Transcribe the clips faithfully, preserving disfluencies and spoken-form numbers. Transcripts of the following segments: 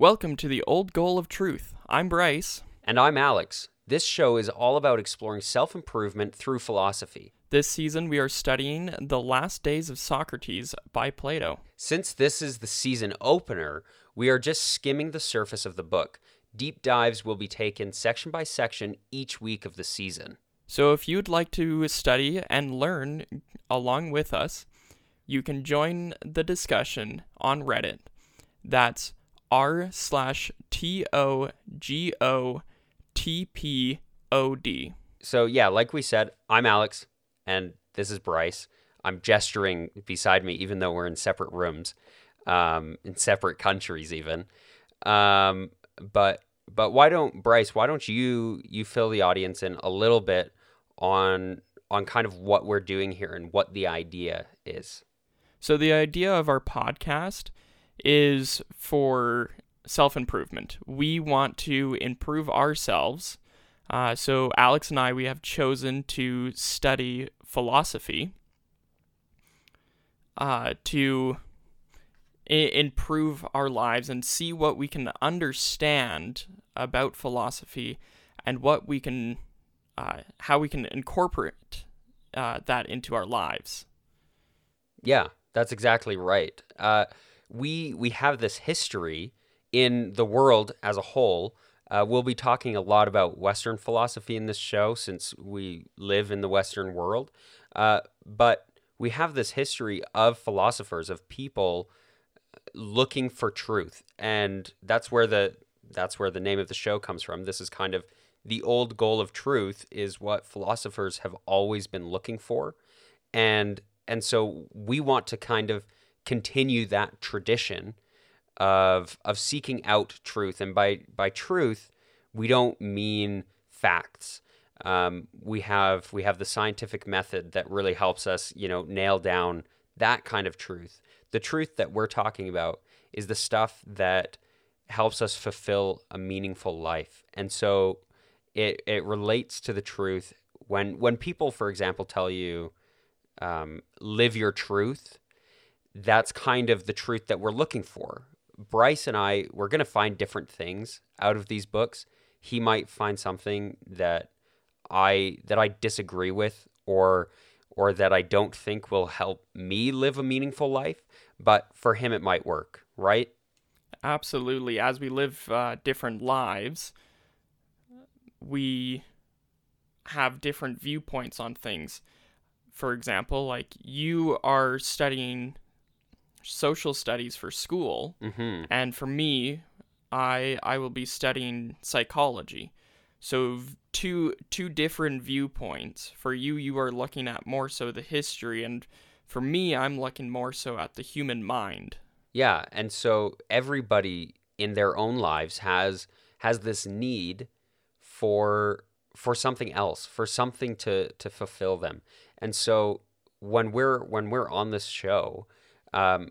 Welcome to The Old Goal of Truth. I'm Bryce. And I'm Alex. This show is all about exploring self-improvement through philosophy. This season, we are studying The Last Days of Socrates by Plato. Since this is the season opener, we are just skimming the surface of the book. Deep dives will be taken section by section each week of the season. So if you'd like to study and learn along with us, you can join the discussion on Reddit. That's R slash T O G O T P O D. So yeah, like we said, I'm Alex, and this is Bryce. I'm gesturing beside me, even though we're in separate rooms, um, in separate countries even. Um, but but why don't, Bryce, why don't you you fill the audience in a little bit on on kind of what we're doing here and what the idea is? So the idea of our podcast is for self-improvement. We want to improve ourselves. Uh, so Alex and I, we have chosen to study philosophy uh, to I- improve our lives and see what we can understand about philosophy and what we can, uh, how we can incorporate uh, that into our lives. Yeah, that's exactly right. Uh, We we have this history in the world as a whole. Uh, we'll be talking a lot about Western philosophy in this show since we live in the Western world. Uh, but we have this history of philosophers, of people looking for truth, and that's where the that's where the name of the show comes from. This is kind of the old goal of truth, is what philosophers have always been looking for, and and so we want to kind of continue that tradition of of seeking out truth. And by by truth, we don't mean facts. Um, we have we have the scientific method that really helps us, you know, nail down that kind of truth. The truth that we're talking about is the stuff that helps us fulfill a meaningful life. And so it it relates to the truth. When when people, for example, tell you, um, live your truth, that's kind of the truth that we're looking for. Bryce and I, we're going to find different things out of these books. He might find something that I that I disagree with, or or that I don't think will help me live a meaningful life, but for him it might work, right? Absolutely. As we live uh, different lives, we have different viewpoints on things. For example, like you are studying social studies for school, mm-hmm. and for me, I I will be studying psychology. So two two different viewpoints. For you, you are looking at more so the history, and for me, I'm looking more so at the human mind. Yeah, and so everybody in their own lives has has this need for for something else, for something to to fulfill them. And so when we're when we're on this show, Um,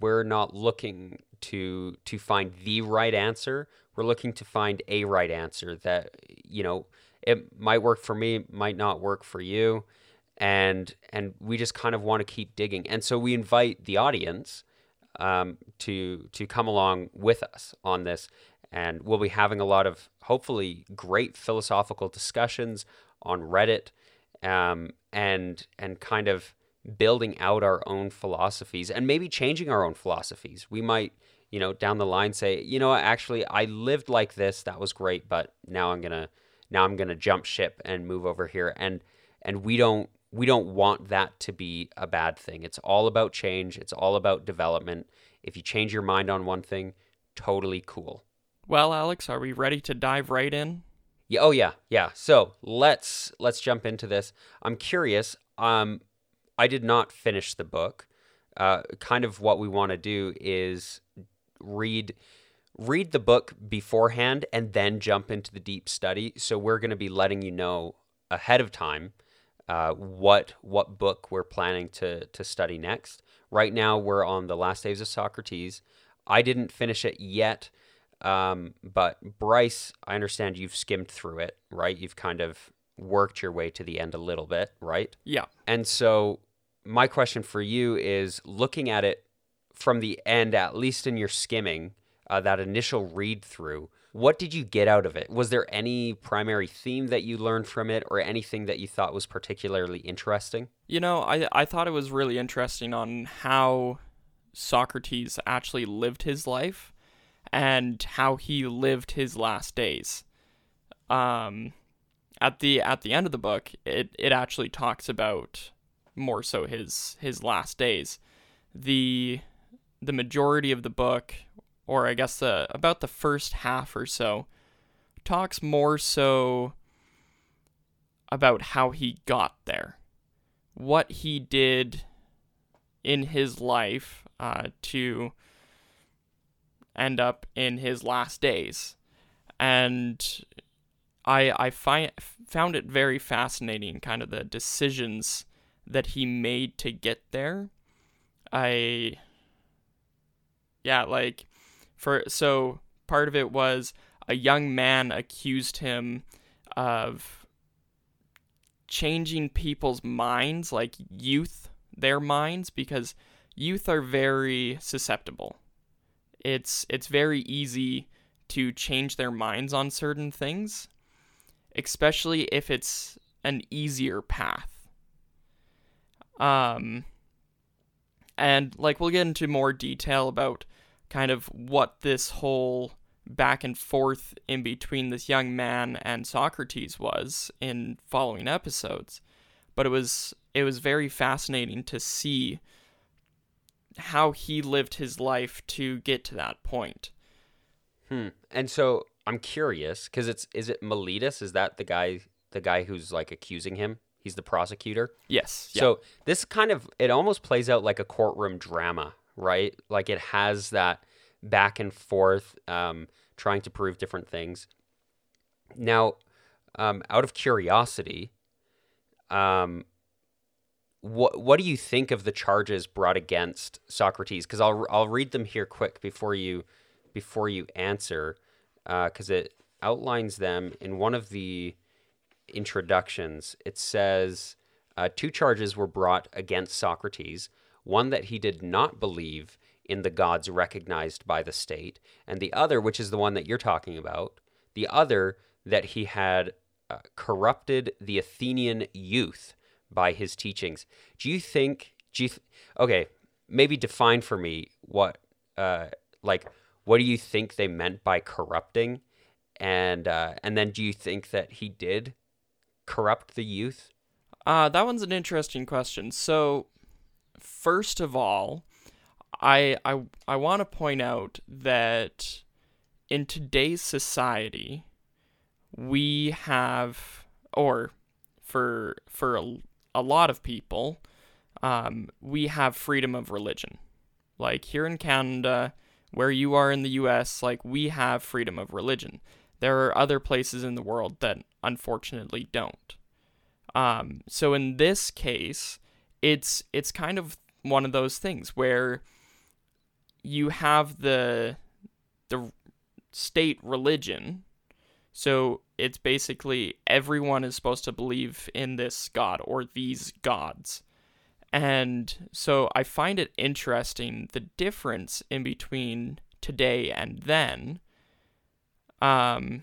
we're not looking to to find the right answer. We're looking to find a right answer that, you know, it might work for me, might not work for you. And and we just kind of want to keep digging. And so we invite the audience um, to to come along with us on this. And we'll be having a lot of hopefully great philosophical discussions on Reddit, um, and and kind of building out our own philosophies and maybe changing our own philosophies. We might, you know, down the line say, you know, actually I lived like this, that was great, but now I'm going to now I'm going to jump ship and move over here. And and we don't we don't want that to be a bad thing. It's all about change, it's all about development. If you change your mind on one thing, totally cool. Well, Alex, are we ready to dive right in? Yeah, oh yeah. Yeah. So, let's let's jump into this. I'm curious, um I did not finish the book. Uh, kind of what we want to do is read read the book beforehand and then jump into the deep study. So we're going to be letting you know ahead of time uh, what what book we're planning to to study next. Right now we're on The Last Days of Socrates. I didn't finish it yet, um, but Bryce, I understand you've skimmed through it, right? You've kind of worked your way to the end a little bit, right? Yeah. And so my question for you is, looking at it from the end, at least in your skimming, uh, that initial read through, what did you get out of it? Was there any primary theme that you learned from it or anything that you thought was particularly interesting? You know, I, I thought it was really interesting on how Socrates actually lived his life and how he lived his last days. Um, at the at the end of the book, it, it actually talks about more so his his last days. The the majority of the book, or I guess the about the first half or so, talks more so about how he got there, what he did in his life uh, to end up in his last days. And I I find found it very fascinating, kind of the decisions that he made to get there. I yeah, like for so part of it was a young man accused him of changing people's minds, like youth, their minds, because youth are very susceptible. It's it's very easy to change their minds on certain things, especially if it's an easier path. Um, and like we'll get into more detail about kind of what this whole back and forth in between this young man and Socrates was in following episodes. But it was it was very fascinating to see how he lived his life to get to that point. Hmm. And so I'm curious, because it's is it Miletus? Is that the guy the guy who's like accusing him? He's the prosecutor? Yes. Yeah. So this kind of, it almost plays out like a courtroom drama, right? Like it has that back and forth, um, trying to prove different things. Now, um, out of curiosity, um, what what do you think of the charges brought against Socrates? Because I'll I'll read them here quick before you before you answer, because uh, it outlines them in one of the introductions. It says uh, two charges were brought against Socrates: one that he did not believe in the gods recognized by the state, and the other, which is the one that you're talking about, the other that he had uh, corrupted the Athenian youth by his teachings. Do you think, do you th- okay, maybe define for me what, uh, like, what do you think they meant by corrupting? And, uh, and then do you think that he did corrupt the youth? Uh, that one's an interesting question. So first of all, I, I, I want to point out that in today's society, we have, or for, for a a lot of people, um, we have freedom of religion. Like here in Canada, where you are in the U S, like we have freedom of religion. There are other places in the world that unfortunately don't. Um, so in this case, it's it's kind of one of those things where you have the the state religion. So it's basically everyone is supposed to believe in this god or these gods. And so I find it interesting the difference in between today and then. Um,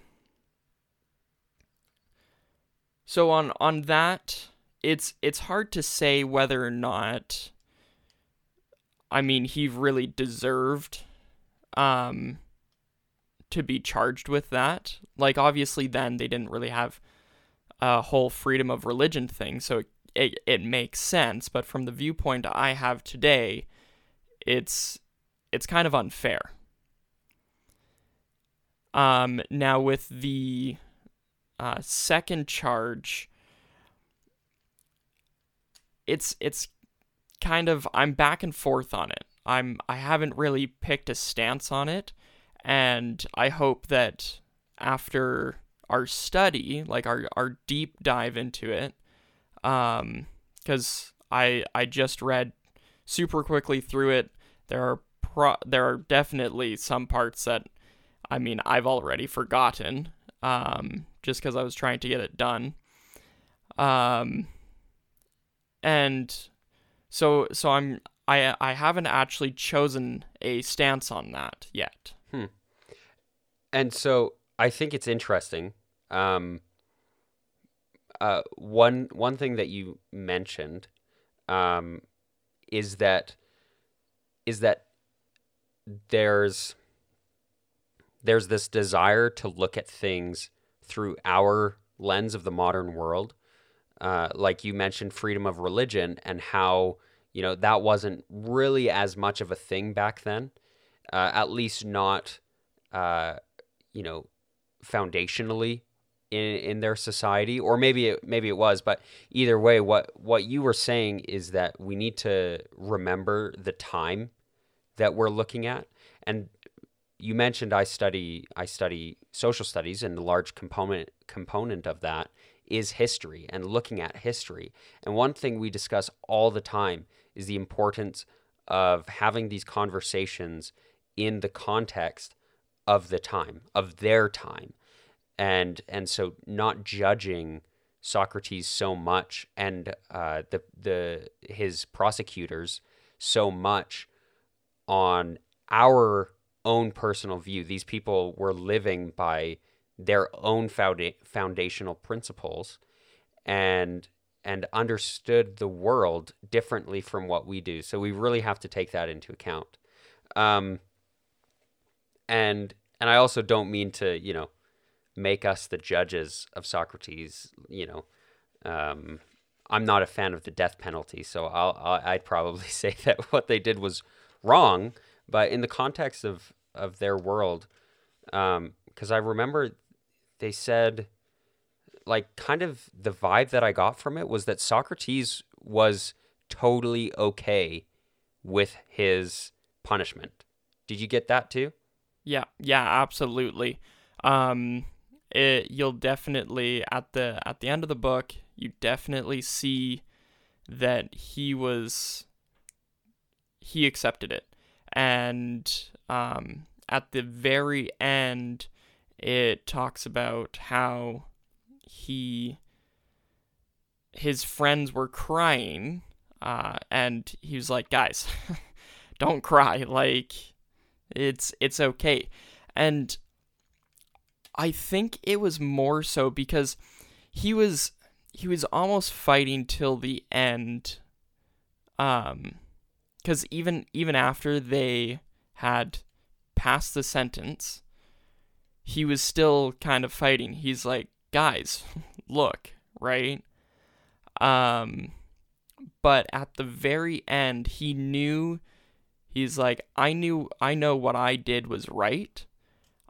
so on, on that, it's it's hard to say whether or not, I mean, he really deserved um to be charged with that. Like, obviously then they didn't really have a whole freedom of religion thing, so it, it, it makes sense, but from the viewpoint I have today, it's it's kind of unfair. Um, now with the uh, second charge, it's it's kind of, I'm back and forth on it. I'm I haven't really picked a stance on it. And I hope that after our study, like our, our deep dive into it, um, because I I just read super quickly through it. There are pro- there are definitely some parts that, I mean, I've already forgotten, um, just because I was trying to get it done. Um, and so so I'm I I haven't actually chosen a stance on that yet. Hmm. And so I think it's interesting. Um, uh, one one thing that you mentioned um, is that is that there's there's this desire to look at things through our lens of the modern world. Uh, like you mentioned, freedom of religion and how, you know, that wasn't really as much of a thing back then, uh, at least not, uh, you know, foundationally in, in their society, or maybe it, maybe it was, but either way, what, what you were saying is that we need to remember the time that we're looking at. And you mentioned, I study, I study social studies, and the large component component of that is history and looking at history. And one thing we discuss all the time is the importance of having these conversations in the context of the time, of their time. And and so not judging Socrates so much and uh, the the his prosecutors so much on our own personal view. These people were living by their own founda- foundational principles and and understood the world differently from what we do. So we really have to take that into account. Um, and and I also don't mean to, you know, make us the judges of Socrates. You know, um, I'm not a fan of the death penalty, so I'll, I'll, I'd probably say that what they did was wrong, but in the context of, of their world, um, because I remember they said, like, kind of the vibe that I got from it was that Socrates was totally okay with his punishment. Did you get that too? Yeah, yeah, absolutely. Um, it, you'll definitely, at the at the end of the book, you definitely see that he was, he accepted it. And um, at the very end, it talks about how he, his friends were crying, uh, and he was like, guys, don't cry, like, it's, it's okay. And I think it was more so because he was, he was almost fighting till the end, um, because even, even after they had passed the sentence, he was still kind of fighting. He's like, guys, look, right? Um, but at the very end, he knew, he's like, I knew, I know what I did was right.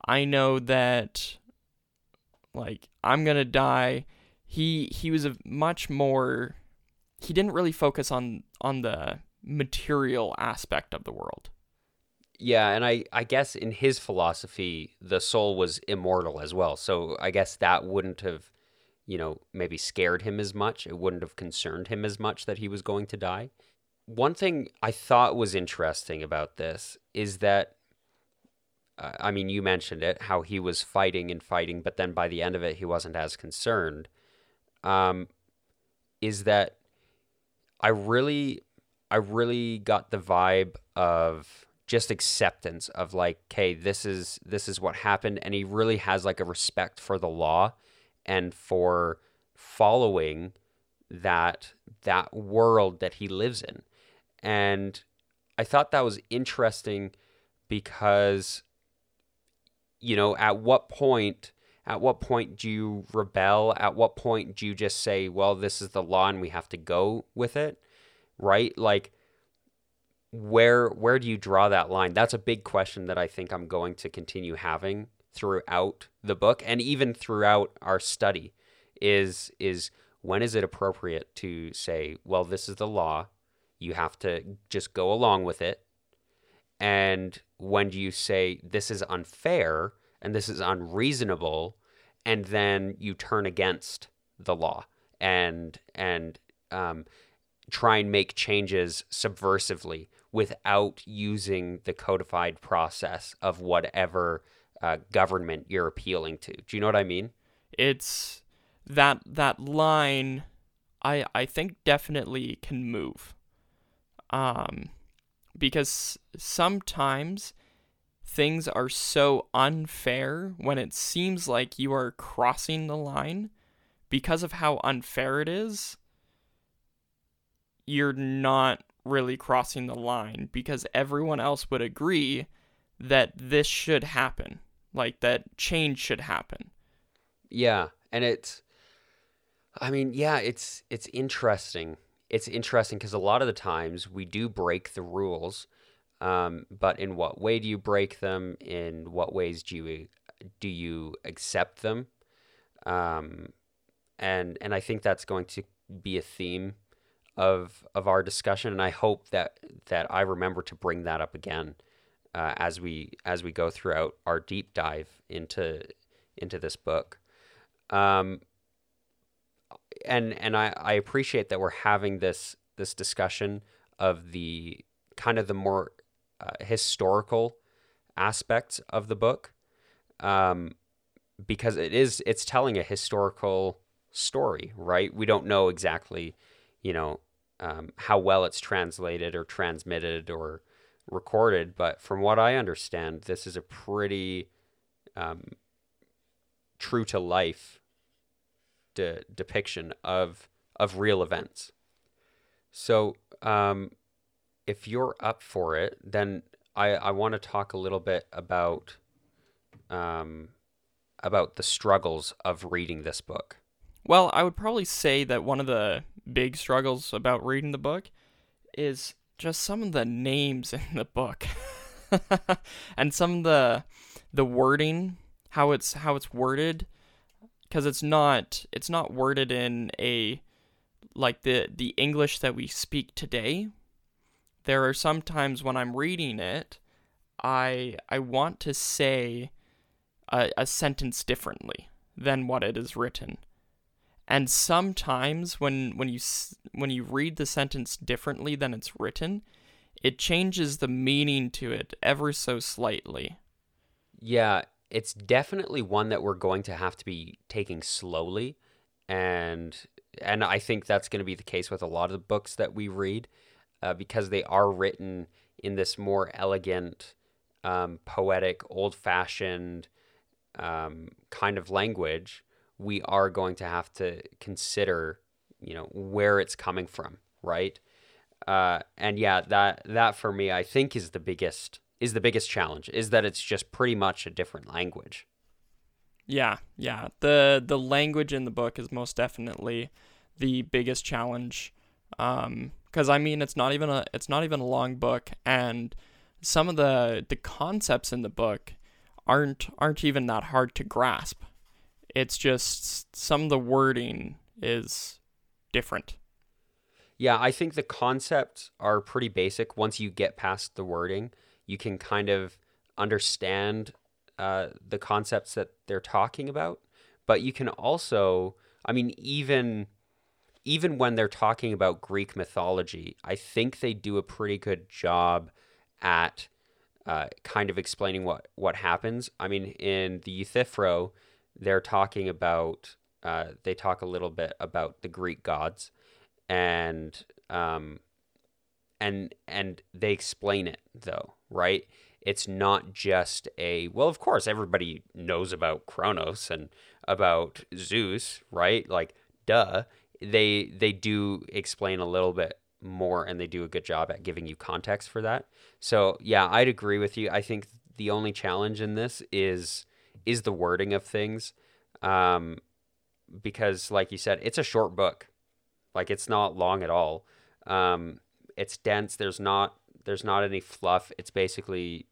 I know that, like, I'm going to die. He, he was a much more, he didn't really focus on, on the material aspect of the world. Yeah, and I, I guess in his philosophy, the soul was immortal as well. So I guess that wouldn't have, you know, maybe scared him as much. It wouldn't have concerned him as much that he was going to die. One thing I thought was interesting about this is that, uh, I mean, you mentioned it, how he was fighting and fighting, but then by the end of it, he wasn't as concerned, um, is that I really, I really got the vibe of just acceptance of like, okay, this is, this is what happened. And he really has like a respect for the law and for following that, that world that he lives in. And I thought that was interesting because, you know, at what point, at what point do you rebel? At what point do you just say, well, this is the law and we have to go with it, right? Like, Where where do you draw that line? That's a big question that I think I'm going to continue having throughout the book and even throughout our study is is when is it appropriate to say, well, this is the law, you have to just go along with it, and when do you say this is unfair and this is unreasonable, and then you turn against the law and and um, try and make changes subversively without using the codified process of whatever uh, government you're appealing to. Do you know what I mean? It's that that line, I I think definitely can move, um, because sometimes things are so unfair when it seems like you are crossing the line, because of how unfair it is, you're not really crossing the line, because everyone else would agree that this should happen, like that change should happen. Yeah, and it's, I mean, yeah, it's it's interesting. It's interesting because a lot of the times we do break the rules, um, but in what way do you break them? In what ways do you do you accept them? Um, and and I think that's going to be a theme of of our discussion, and I hope that that I remember to bring that up again uh, as we as we go throughout our deep dive into into this book. Um, and and I, I appreciate that we're having this this discussion of the kind of the more uh, historical aspects of the book, um, because it is it's telling a historical story, right? We don't know exactly, you know, um, how well it's translated or transmitted or recorded. But from what I understand, this is a pretty um, true to life de- depiction of, of real events. So um, if you're up for it, then I, I want to talk a little bit about, um, about the struggles of reading this book. Well, I would probably say that one of the big struggles about reading the book is just some of the names in the book and some of the the wording, how it's how it's worded, because it's not it's not worded in a like the the English that we speak today. There are some times when I'm reading it, I I want to say a, a sentence differently than what it is written. And sometimes when when you when you read the sentence differently than it's written, it changes the meaning to it ever so slightly. Yeah, it's definitely one that we're going to have to be taking slowly, and and I think that's going to be the case with a lot of the books that we read, uh, because they are written in this more elegant, um, poetic, old-fashioned um, kind of language. We are going to have to consider, you know, where it's coming from, right? Uh, and yeah, that that for me, I think is the biggest is the biggest challenge, is that it's just pretty much a different language. Yeah, yeah. The the language in the book is most definitely the biggest challenge, um, because I mean, it's not even a it's not even a long book, and some of the the concepts in the book aren't aren't even that hard to grasp. It's just some of the wording is different. Yeah, I think the concepts are pretty basic. Once you get past the wording, you can kind of understand uh, the concepts that they're talking about. But you can also, I mean, even even when they're talking about Greek mythology, I think they do a pretty good job at uh, kind of explaining what, what happens. I mean, in the Euthyphro, they're talking about, uh, they talk a little bit about the Greek gods, and um, and and they explain it, though, right? It's not just a, well, of course, everybody knows about Kronos and about Zeus, right? Like, duh. They, they do explain a little bit more, and they do a good job at giving you context for that. So, yeah, I'd agree with you. I think the only challenge in this is... is the wording of things, um, because like you said, it's a short book. Like, it's not long at all. Um, it's dense. There's not, there's not any fluff. It's basically,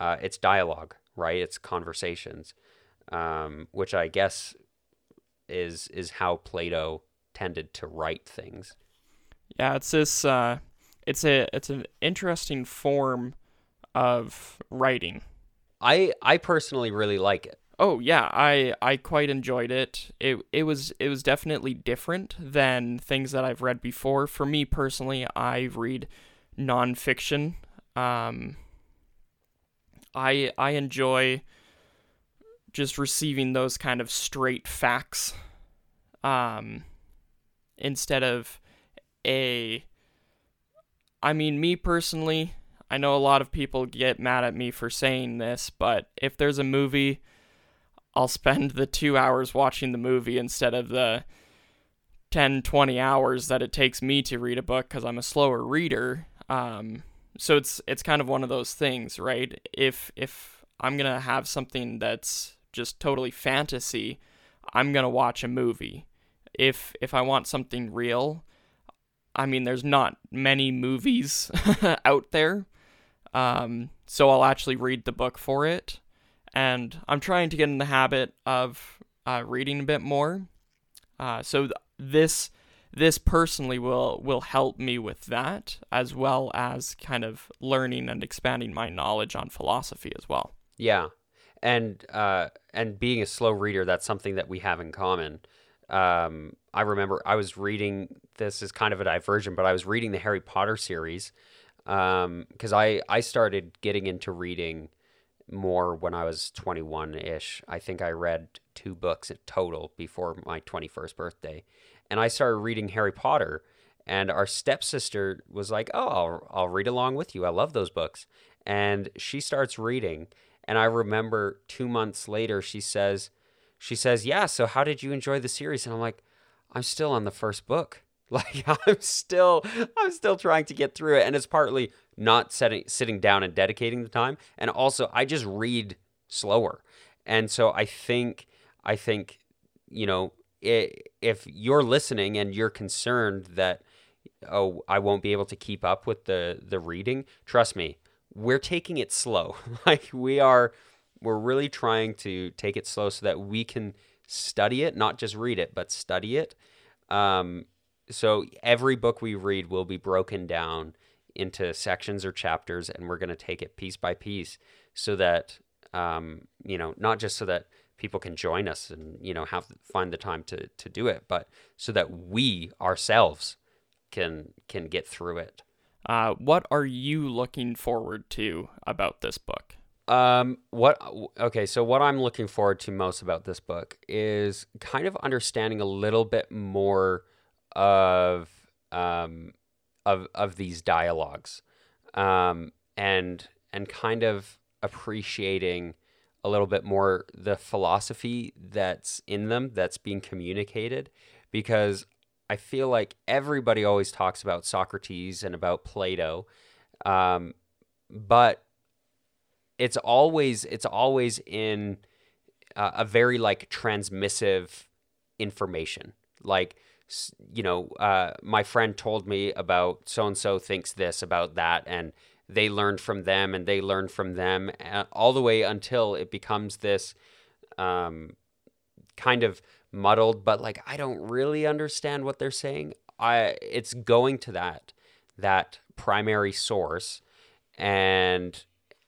uh, it's dialogue, right? It's conversations, um, which I guess is, is how Plato tended to write things. Yeah. It's this, uh, it's a, it's an interesting form of writing. I, I personally really like it. Oh yeah, I, I quite enjoyed it. It it was it was definitely different than things that I've read before. For me personally, I read nonfiction. Um, I I enjoy just receiving those kind of straight facts, um, instead of a. I mean, me personally, I know a lot of people get mad at me for saying this, but if there's a movie, I'll spend the two hours watching the movie instead of the ten, twenty hours that it takes me to read a book because I'm a slower reader. Um, so it's it's kind of one of those things, right? If if I'm going to have something that's just totally fantasy, I'm going to watch a movie. If if I want something real, I mean, there's not many movies out there. Um, so I'll actually read the book for it. And I'm trying to get in the habit of uh, reading a bit more. Uh, so th- this this personally will, will help me with that, as well as kind of learning and expanding my knowledge on philosophy as well. Yeah. And uh, and being a slow reader, that's something that we have in common. Um, I remember I was reading, this is kind of a diversion, but I was reading the Harry Potter series um, because I, I started getting into reading more when I was twenty-one-ish. I think I read two books in total before my twenty-first birthday. And I started reading Harry Potter, and our stepsister was like, oh, I'll, I'll read along with you. I love those books. And she starts reading. And I remember two months later, she says, she says, yeah, so how did you enjoy the series? And I'm like, I'm still on the first book. Like, I'm still, I'm still trying to get through it. And it's partly not setting, sitting down and dedicating the time. And also, I just read slower. And so I think, I think, you know, it, if you're listening and you're concerned that, oh, I won't be able to keep up with the, the reading, trust me, we're taking it slow. Like, we are, we're really trying to take it slow so that we can study it, not just read it, but study it. Um, so every book we read will be broken down into sections or chapters, and we're going to take it piece by piece so that, um, you know, not just so that people can join us and, you know, have find the time to, to do it, but so that we ourselves can, can get through it. Uh, what are you looking forward to about this book? Um, what, okay. So what I'm looking forward to most about this book is kind of understanding a little bit more of, um, of, of these dialogues, um, and, and kind of appreciating a little bit more the philosophy that's in them, that's being communicated, because I feel like everybody always talks about Socrates and about Plato, um, but it's always it's always in uh, a very like transmissive information. Like, you know, uh, my friend told me about so and so thinks this about that, and they learned from them, and they learned from them, all the way until it becomes this um, kind of muddled, but like, I don't really understand what they're saying. I it's going to that that primary source and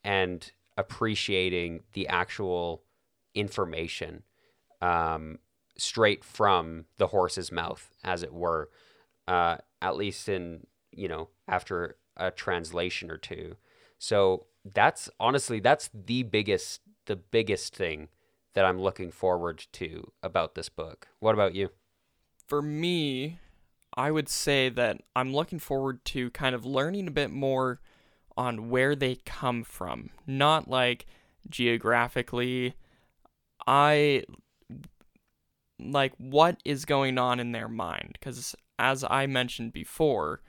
and appreciating the actual information um, straight from the horse's mouth, as it were, uh, at least in, you know, after a translation or two. So that's honestly, that's the biggest the biggest thing that I'm looking forward to about this book. What about you? For me, I would say that I'm looking forward to kind of learning a bit more on where they come from. Not like geographically. I like what is going on in their mind. Because as I mentioned before,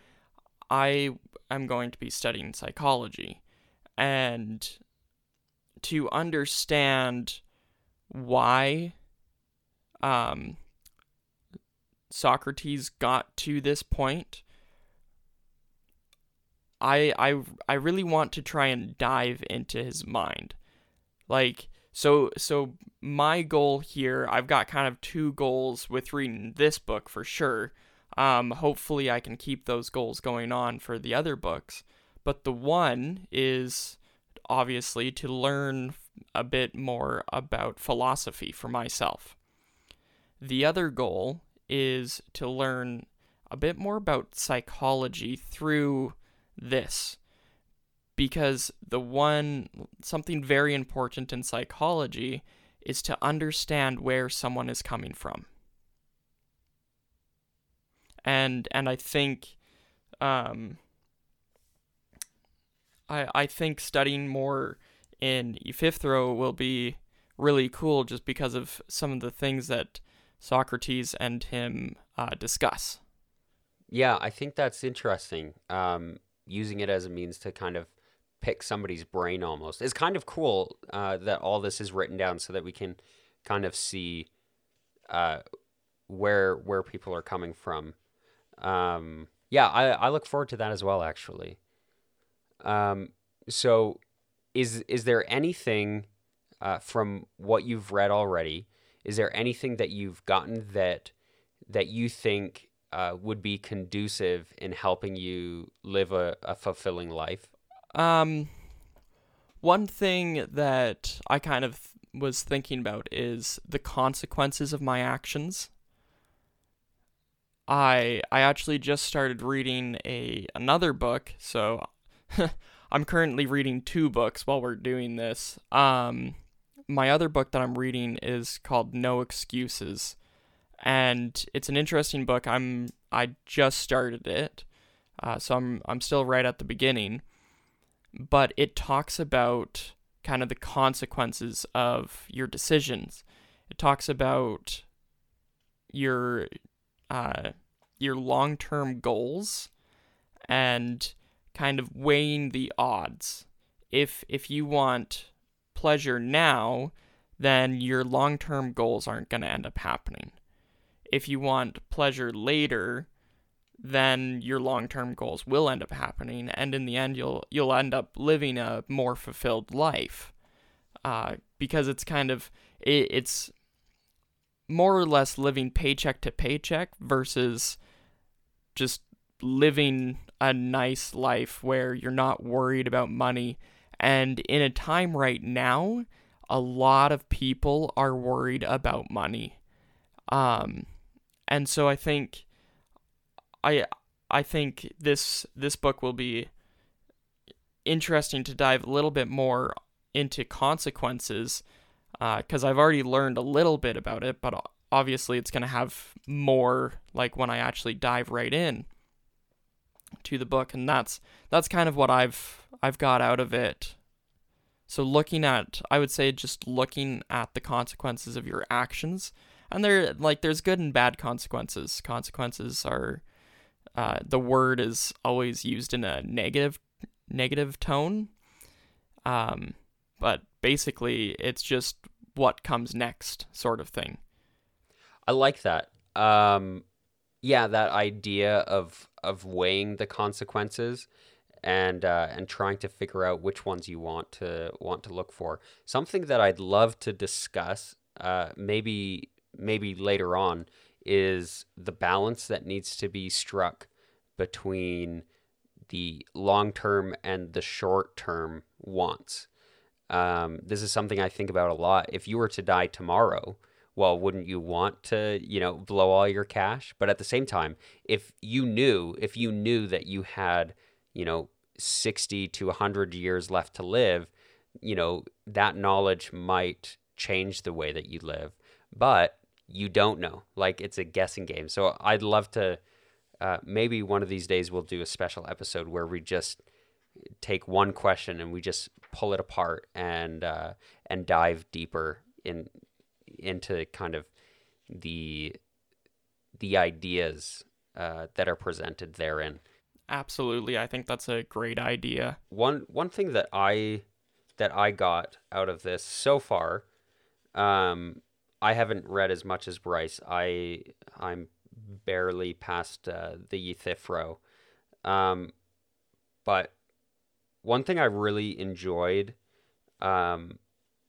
I am going to be studying psychology. And to understand why um, Socrates got to this point, I I I really want to try and dive into his mind. Like, so so my goal here, I've got kind of two goals with reading this book for sure. Um, hopefully I can keep those goals going on for the other books. But the one is obviously to learn a bit more about philosophy for myself. The other goal is to learn a bit more about psychology through this, because the one, something very important in psychology is to understand where someone is coming from. And, and I think, um, I, I think studying more in Euthyphro will be really cool just because of some of the things that Socrates and him uh, discuss. Yeah, I think that's interesting. Um, using it as a means to kind of pick somebody's brain almost. It's kind of cool uh, that all this is written down so that we can kind of see uh, where where people are coming from. Um, yeah, I, I look forward to that as well, actually. Um, so is is there anything uh, from what you've read already, is there anything that you've gotten that that you think uh, would be conducive in helping you live a, a fulfilling life? Um, one thing that I kind of was thinking about is the consequences of my actions. I I actually just started reading a another book, so I'm currently reading two books while we're doing this. Um, my other book that I'm reading is called No Excuses, and it's an interesting book. I'm I just started it, uh, so I'm I'm still right at the beginning, but it talks about kind of the consequences of your decisions. It talks about your uh, your long-term goals and kind of weighing the odds. If if you want pleasure now, then your long-term goals aren't going to end up happening. If you want pleasure later, then your long-term goals will end up happening, and in the end, you'll you'll end up living a more fulfilled life, uh, because it's kind of it, it's more or less living paycheck to paycheck versus just living a nice life where you're not worried about money. And in a time right now, a lot of people are worried about money. Um, and so I think I I think this this book will be interesting to dive a little bit more into consequences, because uh, I've already learned a little bit about it, but obviously it's going to have more like when I actually dive right in to the book, and that's that's kind of what I've I've got out of it. So looking at, I would say just looking at the consequences of your actions, and there like there's good and bad consequences. Consequences are uh, the word is always used in a negative negative tone, um, but basically it's just what comes next sort of thing. I like that. Um, yeah, that idea of of weighing the consequences and uh, and trying to figure out which ones you want to want to look for. Something that I'd love to discuss uh, maybe maybe later on is the balance that needs to be struck between the long-term and the short-term wants. Um, this is something I think about a lot. If you were to die tomorrow, well, wouldn't you want to, you know, blow all your cash? But at the same time, if you knew, if you knew that you had, you know, sixty to one hundred years left to live, you know, that knowledge might change the way that you live. But you don't know. Like, it's a guessing game. So I'd love to, uh, maybe one of these days we'll do a special episode where we just take one question and we just pull it apart and uh, and dive deeper in into kind of the the ideas uh, that are presented therein. Absolutely, I think that's a great idea. One one thing that I that I got out of this so far, um, I haven't read as much as Bryce. I I'm barely past uh, the Euthyphro, um, but one thing I really enjoyed. Um,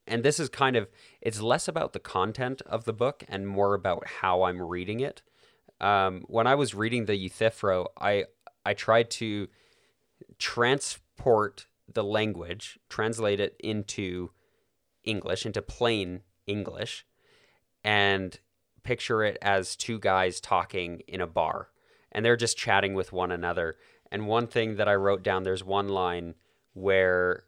And this is kind of, it's less about the content of the book and more about how I'm reading it. Um, when I was reading the Euthyphro, I I tried to transport the language, translate it into English, into plain English, and picture it as two guys talking in a bar. And they're just chatting with one another. And one thing that I wrote down, there's one line where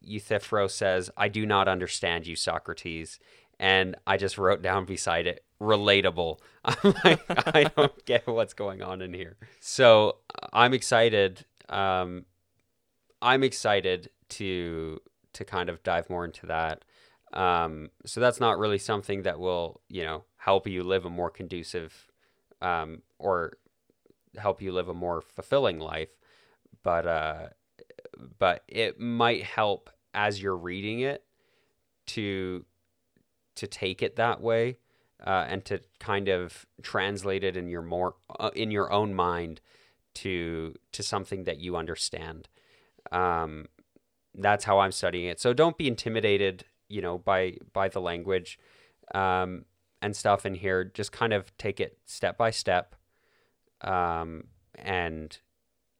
Euthyphro says, "I do not understand you, Socrates," and I just wrote down beside it, "relatable." I'm like, I don't get what's going on in here. So I'm excited. Um, I'm excited to to kind of dive more into that. Um, so that's not really something that will, you know, help you live a more conducive um, or help you live a more fulfilling life. But uh, but it might help as you're reading it to to take it that way uh, and to kind of translate it in your more uh, in your own mind to to something that you understand. Um, that's how I'm studying it. So don't be intimidated, you know, by by the language um, and stuff in here. Just kind of take it step by step um, and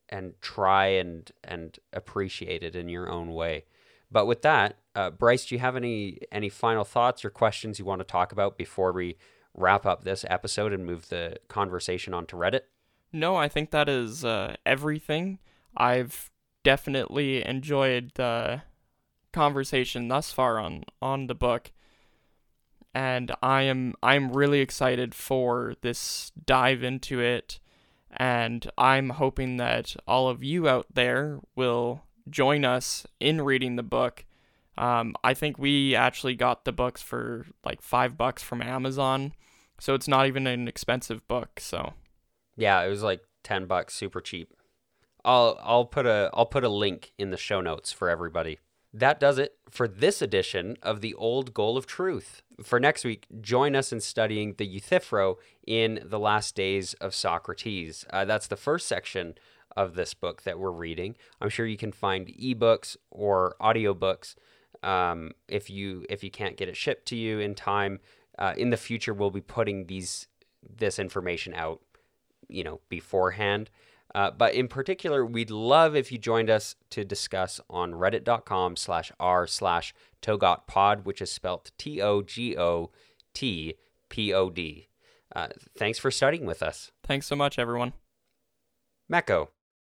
and try and and appreciate it in your own way. But with that, uh, Bryce, do you have any any final thoughts or questions you want to talk about before we wrap up this episode and move the conversation onto Reddit? No, I think that is uh, everything. I've definitely enjoyed the conversation thus far on, on the book, and I am I'm really excited for this dive into it, and I'm hoping that all of you out there will join us in reading the book. Um, I think we actually got the books for like five bucks from Amazon, so it's not even an expensive book. So yeah, it was like ten bucks, super cheap. I'll I'll put a I'll put a link in the show notes for everybody. That does it for this edition of The Old Goal of Truth. For next week, join us in studying the Euthyphro in The Last Days of Socrates. Uh, that's the first section of this book that we're reading. I'm sure you can find ebooks or audiobooks um, if you if you can't get it shipped to you in time. Uh, in the future, we'll be putting these this information out, you know, beforehand. Uh, but in particular, we'd love if you joined us to discuss on reddit.com slash r slash togotpod, which is spelt T O G O T P O D. Uh, thanks for studying with us. Thanks so much, everyone. Mecco.